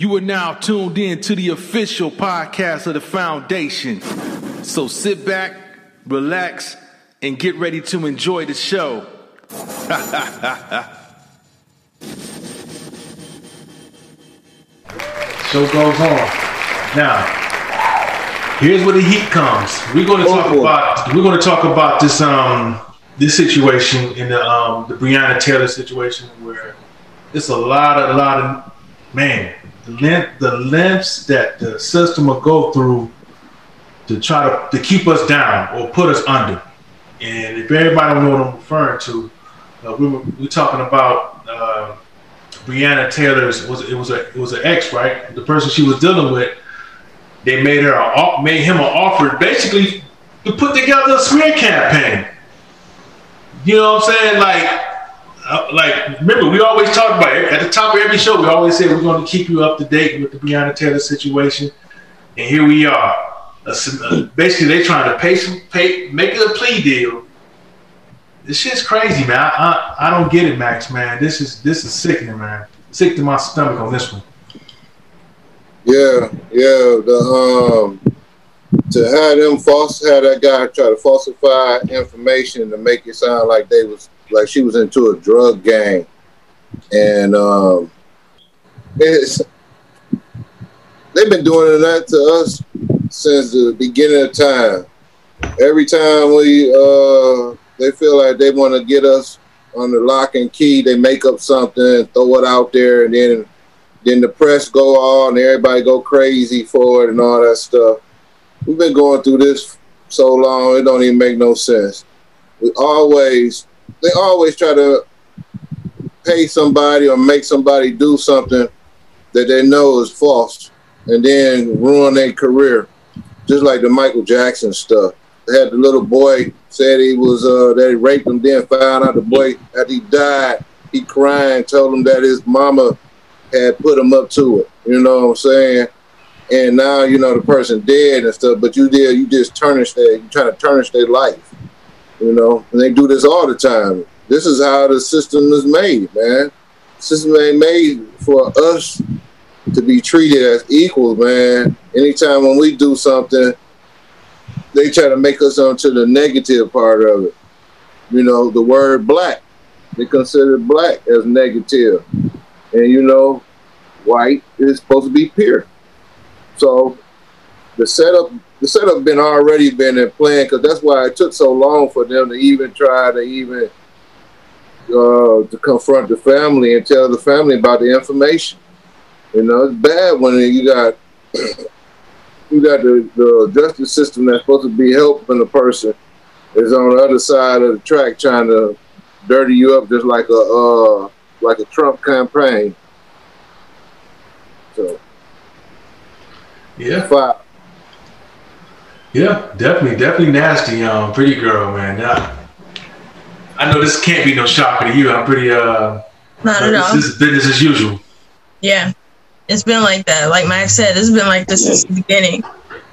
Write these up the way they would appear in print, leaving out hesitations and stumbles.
You are now tuned in to the official podcast of the Foundation. So sit back, relax, and get ready to enjoy the show. Show goes on. Now, here's where the heat comes. We're going to talk about this situation in the Breonna Taylor situation, where it's a lot of man. The lengths that the system will go through to try to keep us down or put us under. And if everybody don't know what I'm referring to, we're talking about Breonna Taylor's. It was an ex, right? The person she was dealing with, they made him an offer, basically, to put together a smear campaign. You know what I'm saying? Like, remember, we always talk about it. At the top of every show, we always say we're going to keep you up to date with the Breonna Taylor situation. And here we are. Basically, they're trying to make it a plea deal. This shit's crazy, man. I don't get it, Max, man. This is sickening, man. Sick to my stomach on this one. Yeah. To have them have that guy try to falsify information to make it sound like they was. Like she was into a drug gang, and they've been doing that to us since the beginning of time. Every time they feel like they want to get us under lock and key, they make up something, throw it out there, and then the press go on, and everybody go crazy for it and all that stuff. We've been going through this so long, it don't even make no sense. They always try to pay somebody or make somebody do something that they know is false, and then ruin their career. Just like the Michael Jackson stuff. They had the little boy said he was they raped him, then found out the boy after he died, he crying, told him that his mama had put him up to it. You know what I'm saying? And now you know the person dead and stuff, but you trying to tarnish their life. You know, and they do this all the time. This is how the system is made, man. The system ain't made for us to be treated as equals, man. Anytime when we do something, they try to make us onto the negative part of it. You know, the word black, they consider black as negative. And, you know, white is supposed to be pure. So the setup been already been in plan, because that's why it took so long for them to even try to to confront the family and tell the family about the information. You know, it's bad when you got the justice system that's supposed to be helping the person is on the other side of the track trying to dirty you up, just like a Trump campaign. So yeah. Yeah, definitely nasty, pretty girl, man. I know this can't be no shocker to you. I'm pretty no. This is business as usual. Yeah. It's been like that. Like Max said, it's been like this since the beginning.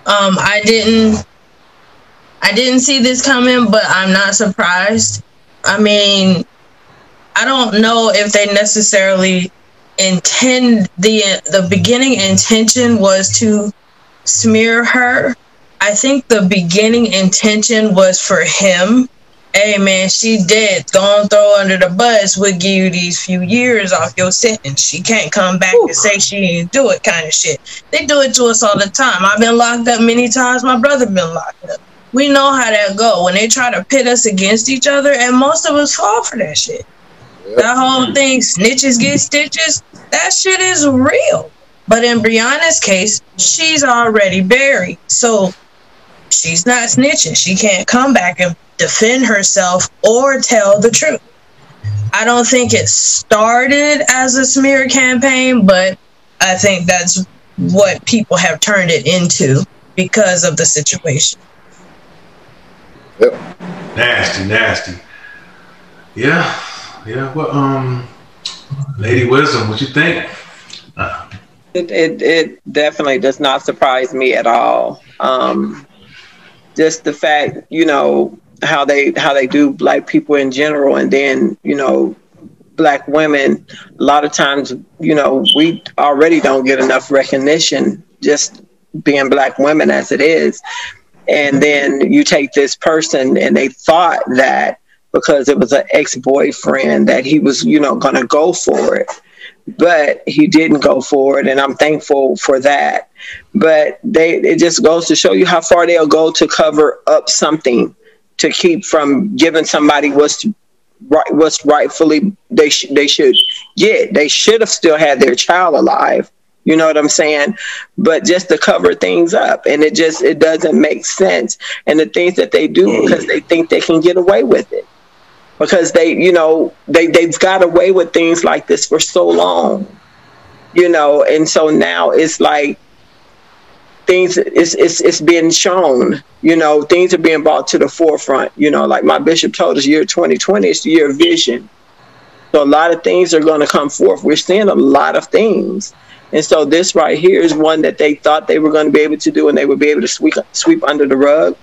I didn't see this coming, but I'm not surprised. I mean, I don't know if they necessarily intend the beginning intention was to smear her. I think the beginning intention was for him. Hey, man, she dead. Go and throw under the bus. We'll give you these few years off your sentence. She can't come back and say she didn't do it kind of shit. They do it to us all the time. I've been locked up many times. My brother been locked up. We know how that go. When they try to pit us against each other, and most of us fall for that shit. That whole thing, snitches get stitches, that shit is real. But in Breonna's case, she's already buried. So she's not snitching. She can't come back and defend herself or tell the truth. I don't think it started as a smear campaign, but I think that's what people have turned it into because of the situation. Yep. Nasty. Yeah. Well, Lady Wisdom, what you think? It definitely does not surprise me at all. Just the fact, you know, how they do black people in general, and then, you know, Black women, a lot of times, you know, we already don't get enough recognition just being Black women as it is. And then you take this person and they thought that because it was an ex-boyfriend that he was, you know, going to go for it. But he didn't go for it, and I'm thankful for that. But it just goes to show you how far they'll go to cover up something, to keep from giving somebody what's rightfully they should get. They should have still had their child alive. You know what I'm saying? But just to cover things up, and it doesn't make sense. And the things that they do because they think they can get away with it. Because they've got away with things like this for so long, you know, and so now it's like things it's being shown, you know, things are being brought to the forefront, you know, like my bishop told us, year 2020 is the year of vision. So a lot of things are going to come forth. We're seeing a lot of things, and so this right here is one that they thought they were going to be able to do, and they would be able to sweep under the rug.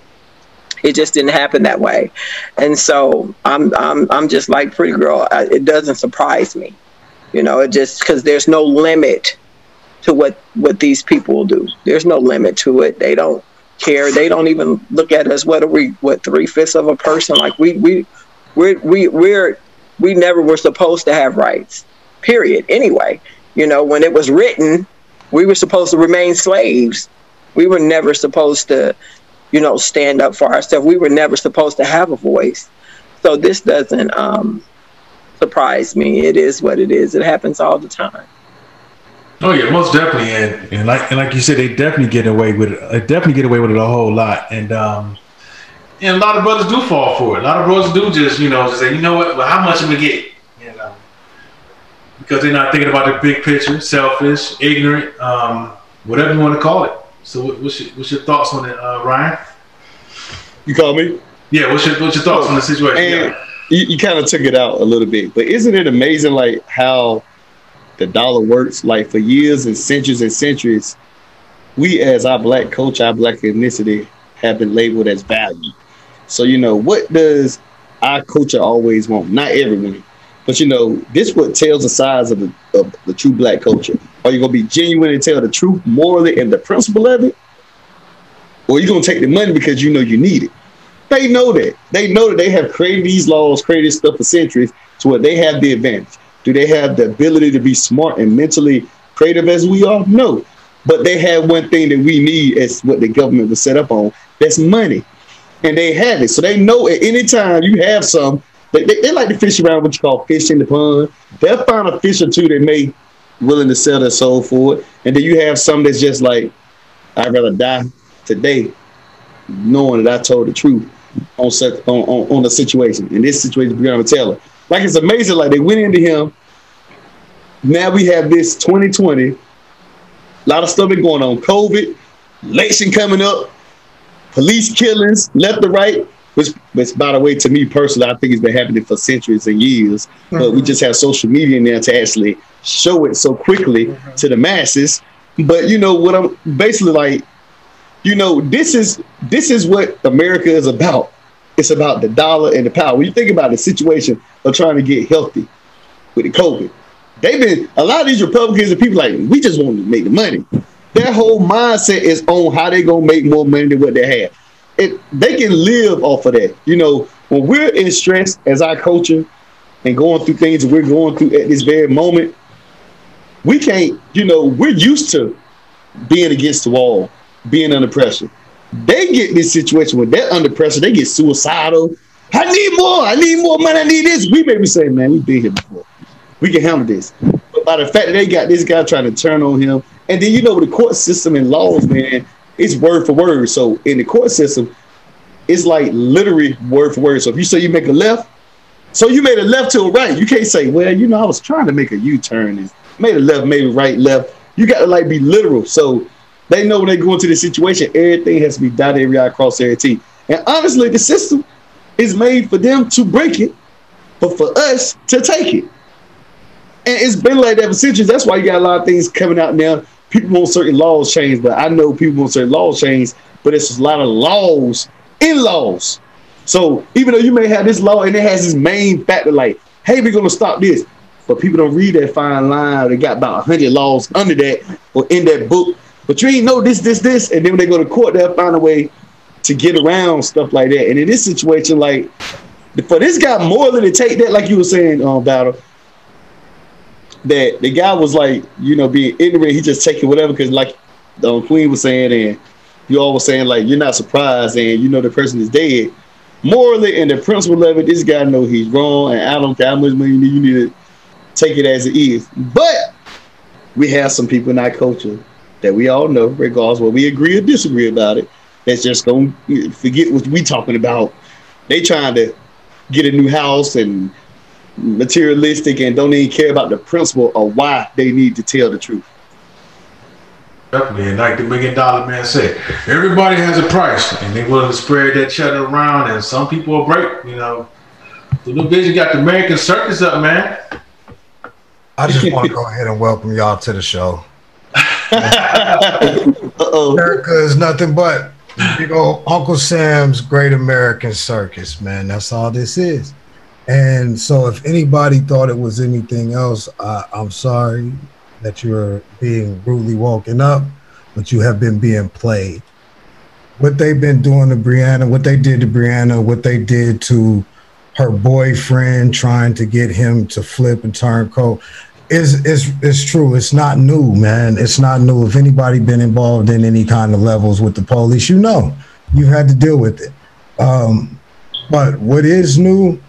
It just didn't happen that way, and so I'm just like, pretty girl, it doesn't surprise me, you know. It just because there's no limit to what these people will do. There's no limit to it. They don't care. They don't even look at us. What are we? What, 3/5 of a person? Like we never were supposed to have rights. Period. Anyway, you know, when it was written, we were supposed to remain slaves. We were never supposed to, you know, stand up for ourselves. We were never supposed to have a voice. So this doesn't surprise me. It is what it is. It happens all the time. Oh yeah, most definitely. And like you said, they definitely get away with it. They definitely get away with it a whole lot. And a lot of brothers do fall for it. A lot of brothers do just, you know, just say, you know what, well, how much am I get? You know, because they're not thinking about the big picture, selfish, ignorant, whatever you want to call it. So what's your thoughts on it, Ryan? You call me? Yeah, what's your thoughts on the situation? And yeah. You kind of took it out a little bit, but isn't it amazing like how the dollar works? Like for years and centuries, we as our Black culture, our Black ethnicity have been labeled as value. So, you know, what does our culture always want? Not everyone, but you know, this what tells the size of the true Black culture. Are you going to be genuine and tell the truth morally and the principle of it? Or are you going to take the money because you know you need it? They know that. They know that they have created these laws, created stuff for centuries, so where they have the advantage. Do they have the ability to be smart and mentally creative as we are? No. But they have one thing that we need as what the government was set up on. That's money. And they have it. So they know at any time you have some, they like to fish around what you call fish in the pond. They'll find a fish or two that may willing to sell their soul for it. And then you have some that's just like, I'd rather die today knowing that I told the truth on the situation. And this situation, Breonna Taylor. Like, it's amazing. Like, they went into him. Now we have this 2020. A lot of stuff been going on. COVID, election coming up, police killings, left to right. Which, by the way, to me personally, I think it's been happening for centuries and years. Mm-hmm. But we just have social media in there to actually show it so quickly to the masses. But you know what I'm basically like, you know, this is what America is about. It's about the dollar and the power. When you think about the situation of trying to get healthy with the COVID, a lot of these Republicans and people like, we just want to make the money. Their whole mindset is on how they're gonna make more money than what they have. They can live off of that. You know, when we're in stress as our culture and going through things that we're going through at this very moment, we can't, you know, we're used to being against the wall, being under pressure. They get this situation when they're under pressure, they get suicidal. I need more money, I need this. We may be saying, man, we've been here before. We can handle this. But by the fact that they got this guy trying to turn on him, and then, you know, the court system and laws, man, it's word for word. So in the court system, it's like literally word for word. So if you say you make a left, so you made a left to a right. You can't say, well, you know, I was trying to make a U-turn and made a left, maybe right, left. You got to like be literal. So they know when they go into this situation, everything has to be dotted every I, cross every T. And honestly, the system is made for them to break it, but for us to take it. And it's been like that for centuries. That's why you got a lot of things coming out now. People want certain laws changed, but I know people want certain laws changed, but it's a lot of laws in laws. So even though you may have this law and it has this main factor like, hey, we're going to stop this. But people don't read that fine line. They got about 100 laws under that or in that book. But you ain't know this, this, this. And then when they go to court, they'll find a way to get around stuff like that. And in this situation, like, for this guy morally to take that, like you were saying, Battle, that the guy was like, you know, being ignorant. He just taking whatever because, like, the Queen was saying, and you all were saying, like, you're not surprised, and you know the person is dead. Morally and the principle level, this guy know he's wrong, and I don't care how much money you need to take it as it is. But we have some people in our culture that we all know, regardless what we agree or disagree about it, that's just gonna forget what we talking about. They trying to get a new house and materialistic and don't even care about the principle of why they need to tell the truth. Definitely, and like the $1 Million Man said, everybody has a price, and they willing to spread that cheddar around. And some people are break, you know. The new vision got the American circus up, man. I just want to go ahead and welcome y'all to the show. America is nothing but big old Uncle Sam's Great American Circus, man. That's all this is. And so, if anybody thought it was anything else, I'm sorry that you're being rudely woken up, but you have been being played. What they've been doing to Breonna, what they did to Breonna, what they did to her boyfriend, trying to get him to flip and turn cold, is true. It's not new, man. It's not new. If anybody been involved in any kind of levels with the police, you know, you've had to deal with it. But what is new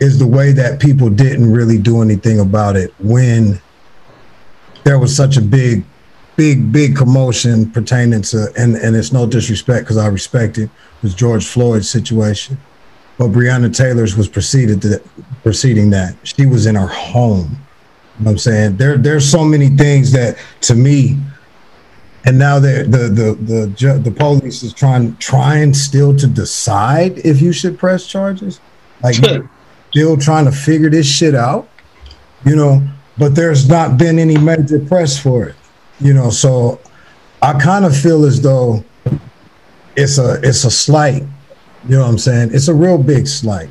is the way that people didn't really do anything about it when there was such a big commotion pertaining to, and it's no disrespect because I respect it, was George Floyd's situation. But Breonna Taylor's was preceding that. She was in her home. You know what I'm saying? There's so many things that, to me, and now the police is trying still to decide if you should press charges. Like, still trying to figure this shit out, you know? But there's not been any major press for it, you know. So I kind of feel as though it's a slight, you know what I'm saying? It's a real big slight,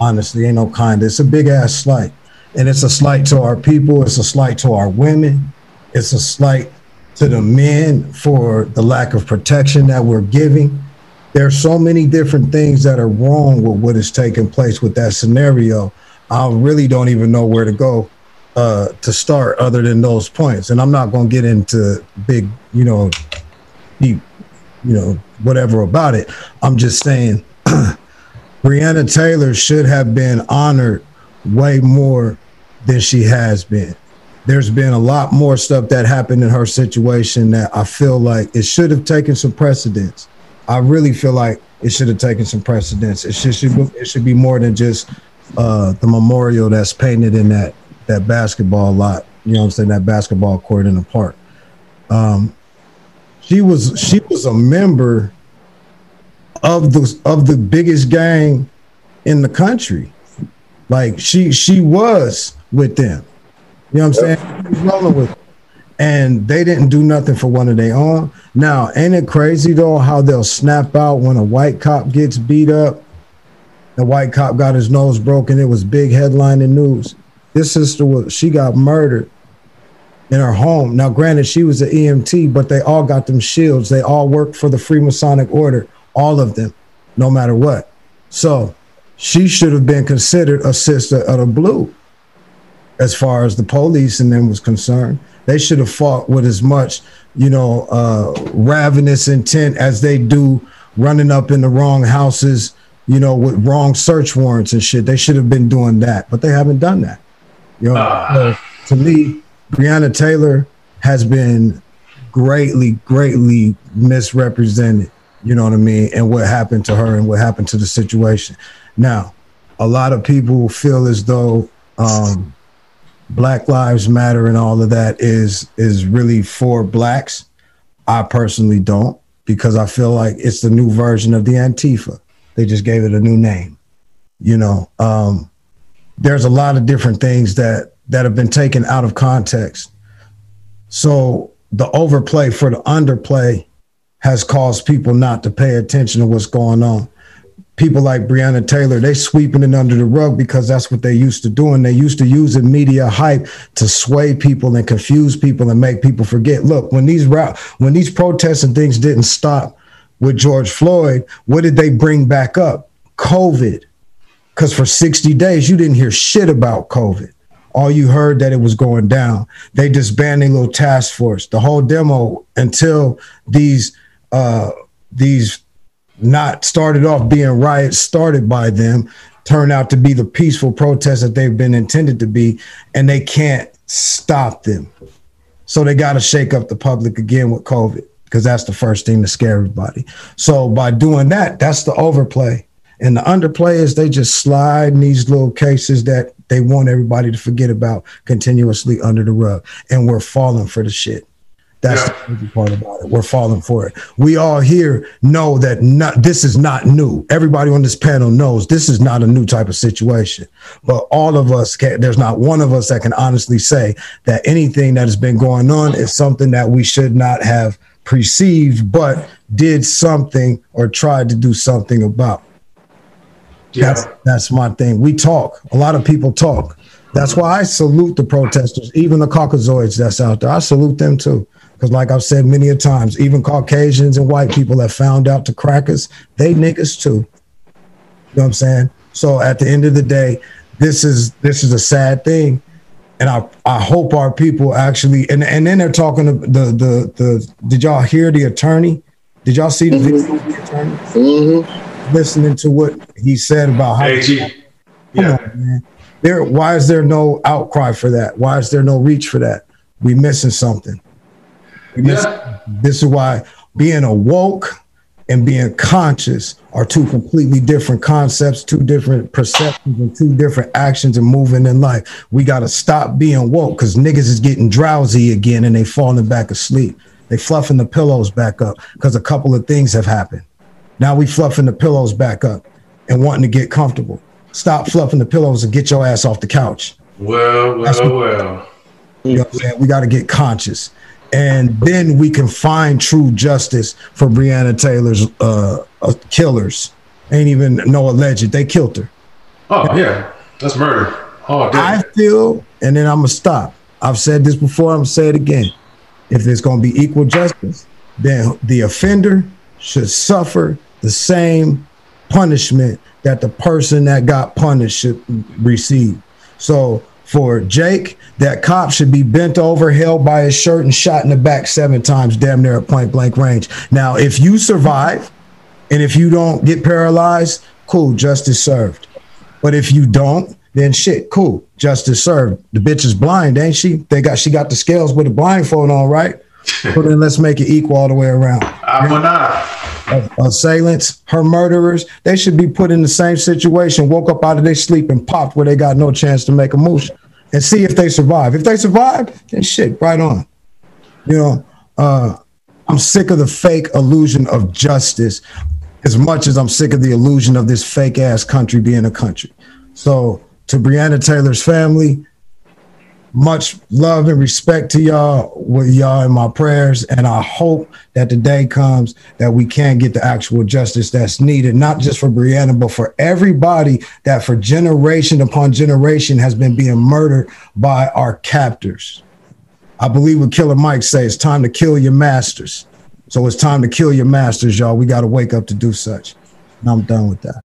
honestly. Ain't no kind. It's a big ass slight, and it's a slight to our people. It's a slight to our women. It's a slight to the men for the lack of protection that we're giving. There's so many different things that are wrong with what is taking place with that scenario. I really don't even know where to go to start other than those points. And I'm not going to get into big, you know, deep, you know, whatever about it. I'm just saying Breonna Taylor should have been honored way more than she has been. There's been a lot more stuff that happened in her situation that I feel like it should have taken some precedence. I really feel like it should have taken some precedence. It should be more than just the memorial that's painted in that basketball lot, you know what I'm saying, that basketball court in the park. She was a member of the biggest gang in the country. Like, she was with them, you know what I'm saying? She was rolling with them. And they didn't do nothing for one of their own. Now, ain't it crazy though how they'll snap out when a white cop gets beat up? The white cop got his nose broken. It was big headlining news. This sister, she got murdered in her home. Now, granted, she was an EMT, but they all got them shields. They all worked for the Freemasonic Order, all of them, no matter what. So she should have been considered a sister of the blue as far as the police and them was concerned. They should have fought with as much, you know, ravenous intent as they do running up in the wrong houses, you know, with wrong search warrants and shit. They should have been doing that, but they haven't done that. You know, to me, Breonna Taylor has been greatly misrepresented, you know what I mean, and what happened to her and what happened to the situation. Now, a lot of people feel as though Black Lives Matter and all of that is really for blacks. I personally don't, because I feel like it's the new version of the Antifa. They just gave it a new name, you know. There's a lot of different things that have been taken out of context. So the overplay for the underplay has caused people not to pay attention to what's going on. people like Breonna Taylor, they sweeping it under the rug because that's what they used to do. And they used to use the media hype to sway people and confuse people and make people forget. Look, when these protests and things didn't stop with George Floyd, what did they bring back up? COVID. Because for 60 days, you didn't hear shit about COVID. All you heard that it was going down. They disbanded a little task force. The whole demo until these not started off being riots started by them turn out to be the peaceful protests that they've been intended to be, and they can't stop them. So they got to shake up the public again with COVID because that's the first thing to scare everybody. So by doing that, that's the overplay. And the underplay is they just slide in these little cases that they want everybody to forget about continuously under the rug. And we're falling for the shit. That's the crazy part about it. We're falling for it. We all here know that this is not new. Everybody on this panel knows this is not a new type of situation. But all of us, there's not one of us that can honestly say that anything that has been going on is something that we should not have perceived, but did something or tried to do something about. Yeah. That's my thing. We talk. A lot of people talk. That's why I salute the protesters, even the Caucasoids that's out there. I salute them, too, because like I've said many a times, even Caucasians and white people have found out the crackers. They niggas, too. You know what I'm saying? So at the end of the day, this is a sad thing. And I hope our people actually and then they're talking to the did y'all hear the attorney? Did y'all see the video of the attorney? Mm-hmm. Listening to what he said about how why is there no outcry for that? Why is there no reach for that? We missing something. This is why being awoke and being conscious are two completely different concepts, two different perceptions, and two different actions and moving in life. We got to stop being woke because niggas is getting drowsy again and they falling back asleep. They fluffing the pillows back up because a couple of things have happened. Now we fluffing the pillows back up and wanting to get comfortable. Stop fluffing the pillows and get your ass off the couch. Well. You know what I'm saying? We got to get conscious. And then we can find true justice for Breonna Taylor's killers. Ain't even no alleged. They killed her. Oh, yeah. That's murder. Oh, damn. I feel, and then I'm going to stop. I've said this before. I'm going to say it again. If there's going to be equal justice, then the offender should suffer the same punishment that the person that got punished should receive. So for Jake, that cop should be bent over, held by his shirt, and shot in the back 7 times, damn near at point blank range. Now, if you survive and if you don't get paralyzed, cool, justice served. But if you don't, then shit, cool, justice served. The bitch is blind, ain't she? She got the scales with a blindfold on, right? So then let's make it equal all the way around. Assailants, her murderers, they should be put in the same situation, woke up out of their sleep and popped where they got no chance to make a move and see if they survive. If they survive, then shit, right on. You know, I'm sick of the fake illusion of justice as much as I'm sick of the illusion of this fake ass country being a country. So to Breonna Taylor's family, much love and respect to y'all, with y'all in my prayers. And I hope that the day comes that we can get the actual justice that's needed, not just for Breonna, but for everybody that for generation upon generation has been being murdered by our captors. I believe what Killer Mike says, it's time to kill your masters. So it's time to kill your masters, y'all. We got to wake up to do such. And I'm done with that.